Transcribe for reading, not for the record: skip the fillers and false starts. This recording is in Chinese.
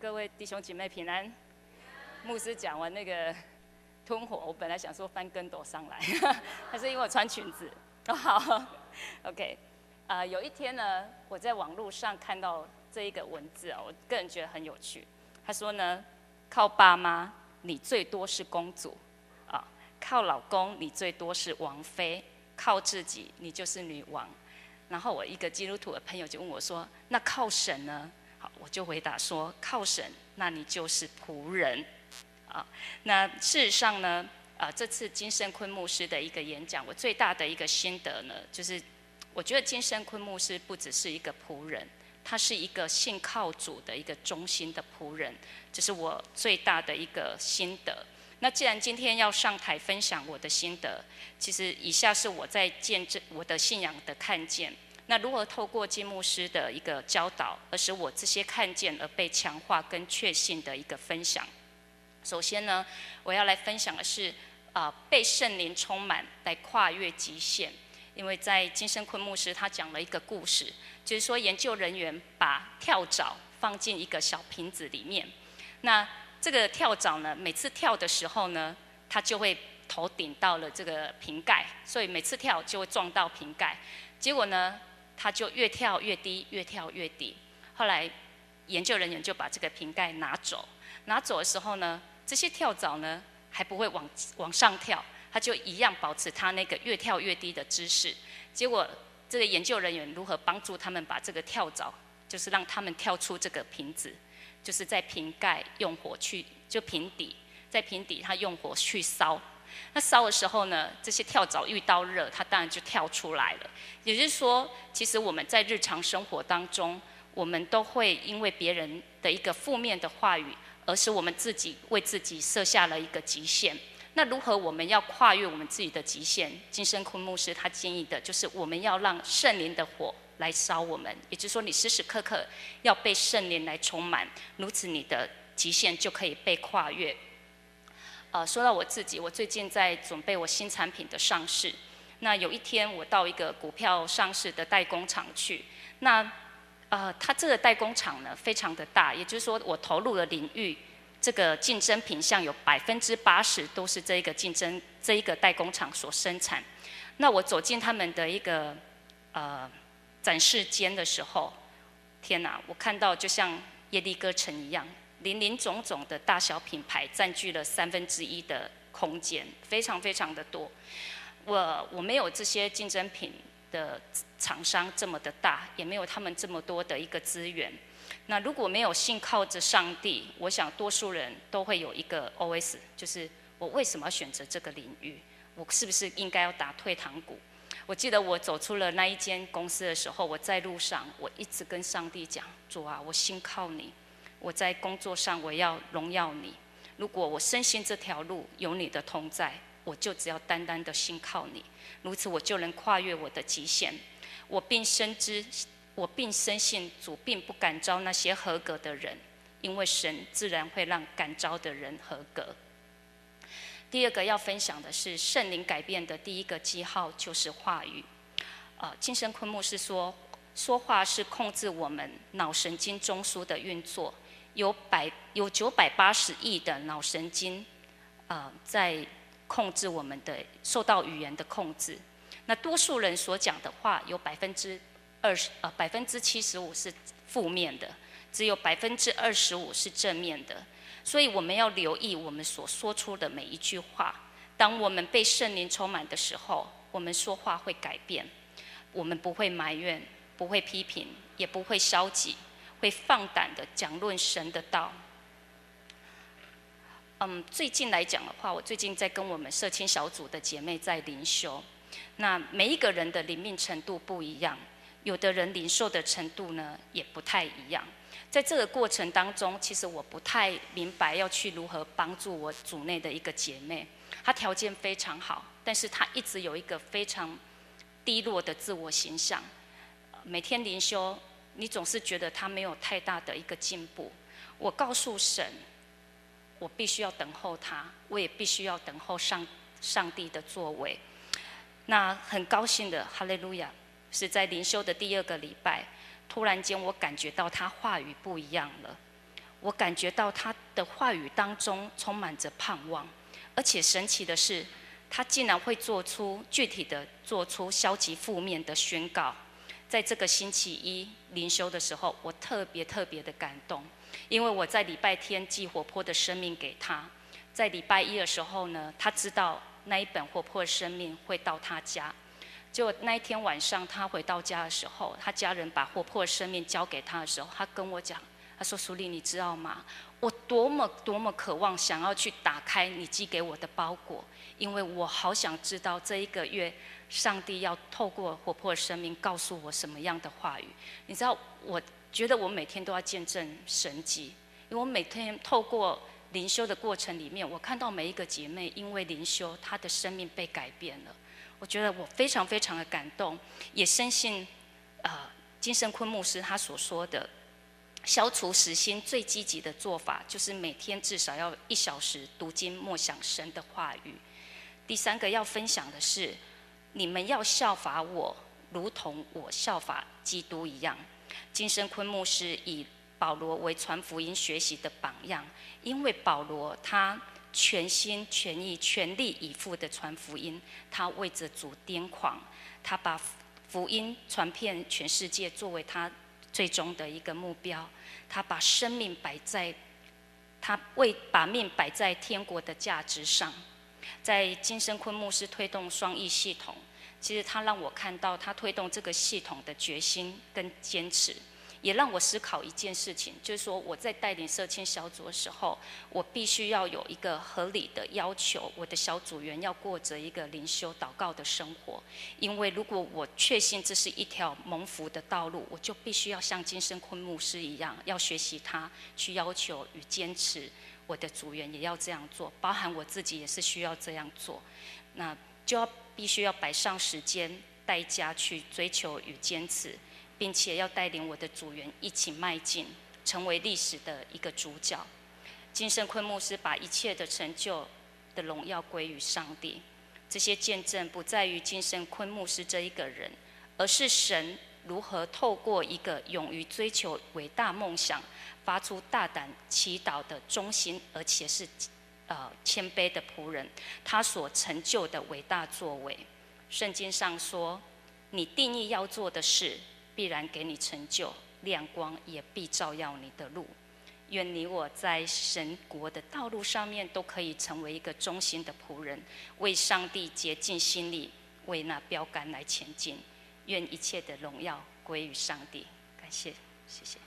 各位弟兄姐妹平安。牧师讲完那个吞火，我本来想说翻跟斗上来，但是因为我穿裙子。好 ，OK。有一天呢，我在网络上看到这一个文字啊，我个人觉得很有趣。他说呢，靠爸妈你最多是公主，啊，靠老公你最多是王妃，靠自己你就是女王。然后我一个基督徒的朋友就问我说：“那靠神呢？”好，我就回答说：“靠神，那你就是仆人。”啊，那事实上呢，这次金圣坤牧师的一个演讲，我最大的一个心得呢，就是我觉得金圣坤牧师不只是一个仆人，他是一个信靠主的一个忠心的仆人，这是我最大的一个心得。那既然今天要上台分享我的心得，其实以下是我在见证我的信仰的看见。那如何透过金牧师的一个教导，而使我这些看见而被强化跟确信的一个分享。首先呢，我要来分享的是，被圣灵充满来跨越极限。因为在金圣坤牧师他讲了一个故事，就是说研究人员把跳蚤放进一个小瓶子里面，那这个跳蚤呢，每次跳的时候呢，它就会头顶到了这个瓶盖，所以每次跳就会撞到瓶盖。结果呢，它就越跳越低，越跳越低。后来研究人员就把这个瓶盖拿走。拿走的时候呢，这些跳蚤呢还不会往上跳，它就一样保持它那个越跳越低的姿势。结果这个研究人员如何帮助他们把这个跳蚤，就是让他们跳出这个瓶子？就是在瓶盖用火去，就瓶底，在瓶底它用火去烧。那烧的时候呢，这些跳蚤遇到热，它当然就跳出来了。也就是说，其实我们在日常生活当中，我们都会因为别人的一个负面的话语，而使我们自己为自己设下了一个极限。那如何我们要跨越我们自己的极限？金圣坤牧师他建议的就是，我们要让圣灵的火来烧我们，也就是说，你时时刻刻要被圣灵来充满，如此你的极限就可以被跨越。说到我自己，我最近在准备我新产品的上市。那有一天，我到一个股票上市的代工厂去，那它这个代工厂呢非常的大，也就是说，我投入的领域，这个竞争品项有80%都是这一个代工厂所生产。那我走进他们的一个展示间的时候，天哪！我看到就像耶利哥城一样，林林总总的大小品牌占据了1/3的空间，非常非常的多。我没有这些竞争品的厂商这么的大，也没有他们这么多的一个资源。那如果没有信靠着上帝，我想多数人都会有一个 OS， 就是我为什么要选择这个领域？我是不是应该要打退堂鼓？我记得我走出了那一间公司的时候，我在路上，我一直跟上帝讲：主啊，我信靠你，我在工作上我要荣耀你。如果我深信这条路有你的同在，我就只要单单的信靠你，如此我就能跨越我的极限。我并深信主并不感召那些合格的人，因为神自然会让感召的人合格。第二个要分享的是圣灵改变的第一个记号，就是话语。金圣坤牧师说，说话是控制我们脑神经中枢的运作，有980亿的脑神经在控制我们的，受到语言的控制。那多数人所讲的话，有75%是负面的，只有25%是正面的。所以我们要留意我们所说出的每一句话。当我们被圣灵充满的时候，我们说话会改变，我们不会埋怨，不会批评，也不会消极，会放胆的讲论神的道。最近来讲的话，我最近在跟我们社青小组的姐妹在灵修。那每一个人的灵命程度不一样，有的人领受的程度呢也不太一样。在这个过程当中，其实我不太明白要去如何帮助我组内的一个姐妹。她条件非常好，但是她一直有一个非常低落的自我形象。每天灵修，你总是觉得她没有太大的一个进步。我告诉神，我必须要等候她，我也必须要等候上帝的作为。那很高兴的，哈利路亚，是在灵修的第2个礼拜。突然间我感觉到他话语不一样了，我感觉到他的话语当中充满着盼望，而且神奇的是，他竟然会具体的做出消极负面的宣告。在这个星期一灵修的时候，我特别的感动，因为我在礼拜天寄活泼的生命给他，在礼拜一的时候呢，他知道那一本活泼的生命会到他家。就那一天晚上，他回到家的时候，他家人把活泼的生命交给他的时候，他跟我讲。他说：“淑丽，你知道吗？我多么渴望想要去打开你寄给我的包裹，因为我好想知道这一个月上帝要透过活泼的生命告诉我什么样的话语。你知道，我觉得我每天都要见证神迹，因为我每天透过灵修的过程里面，我看到每一个姐妹因为灵修，她的生命被改变了。我觉得我非常的感动，也深信金圣坤牧师他所说的。”消除时心最积极的做法，就是每天至少要1小时读经默想神的话语。第三个要分享的是，你们要效法我，如同我效法基督一样。金圣坤牧师以保罗为传福音学习的榜样，因为保罗他全心全意全力以赴的传福音，他为着主癫狂，他把福音传遍全世界作为他最终的一个目标，他把命摆在天国的价值上。在金圣坤牧师推动双翼系统，其实他让我看到他推动这个系统的决心跟坚持，也让我思考一件事情，就是说我在带领社青小组的时候，我必须要有一个合理的要求，我的小组员要过着一个灵修祷告的生活。因为如果我确信这是一条蒙福的道路，我就必须要像金圣坤牧师一样，要学习他去要求与坚持，我的组员也要这样做，包含我自己也是需要这样做。那就要必须要摆上时间代价去追求与坚持，并且要带领我的组员一起迈进，成为历史的一个主角。金圣坤牧师把一切的成就的荣耀归于上帝。这些见证不在于金圣坤牧师这一个人，而是神如何透过一个勇于追求伟大梦想、发出大胆祈祷的忠心而且是谦卑的仆人，他所成就的伟大作为。圣经上说：“你定义要做的事。”必然给你成就，亮光也必照耀你的路。愿你我在神国的道路上面都可以成为一个忠心的仆人，为上帝竭尽心力，为那标杆来前进。愿一切的荣耀归于上帝。感谢，谢谢。